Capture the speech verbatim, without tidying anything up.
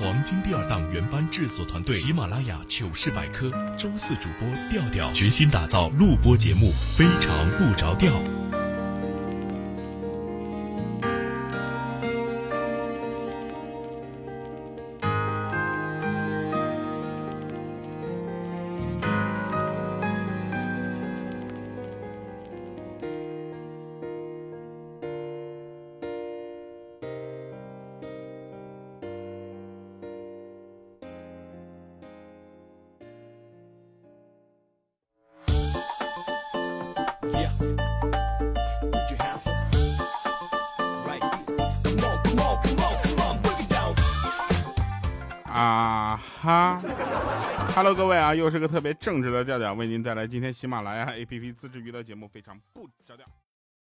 黄金第二档原班制作团队，喜马拉雅糗事百科周四主播调调全新打造录播节目《非常不着调》。啊哈 ，Hello， 各位啊，又是个特别正直的调调，为您带来今天喜马拉雅 A P P 自制娱乐节目，非常不着调。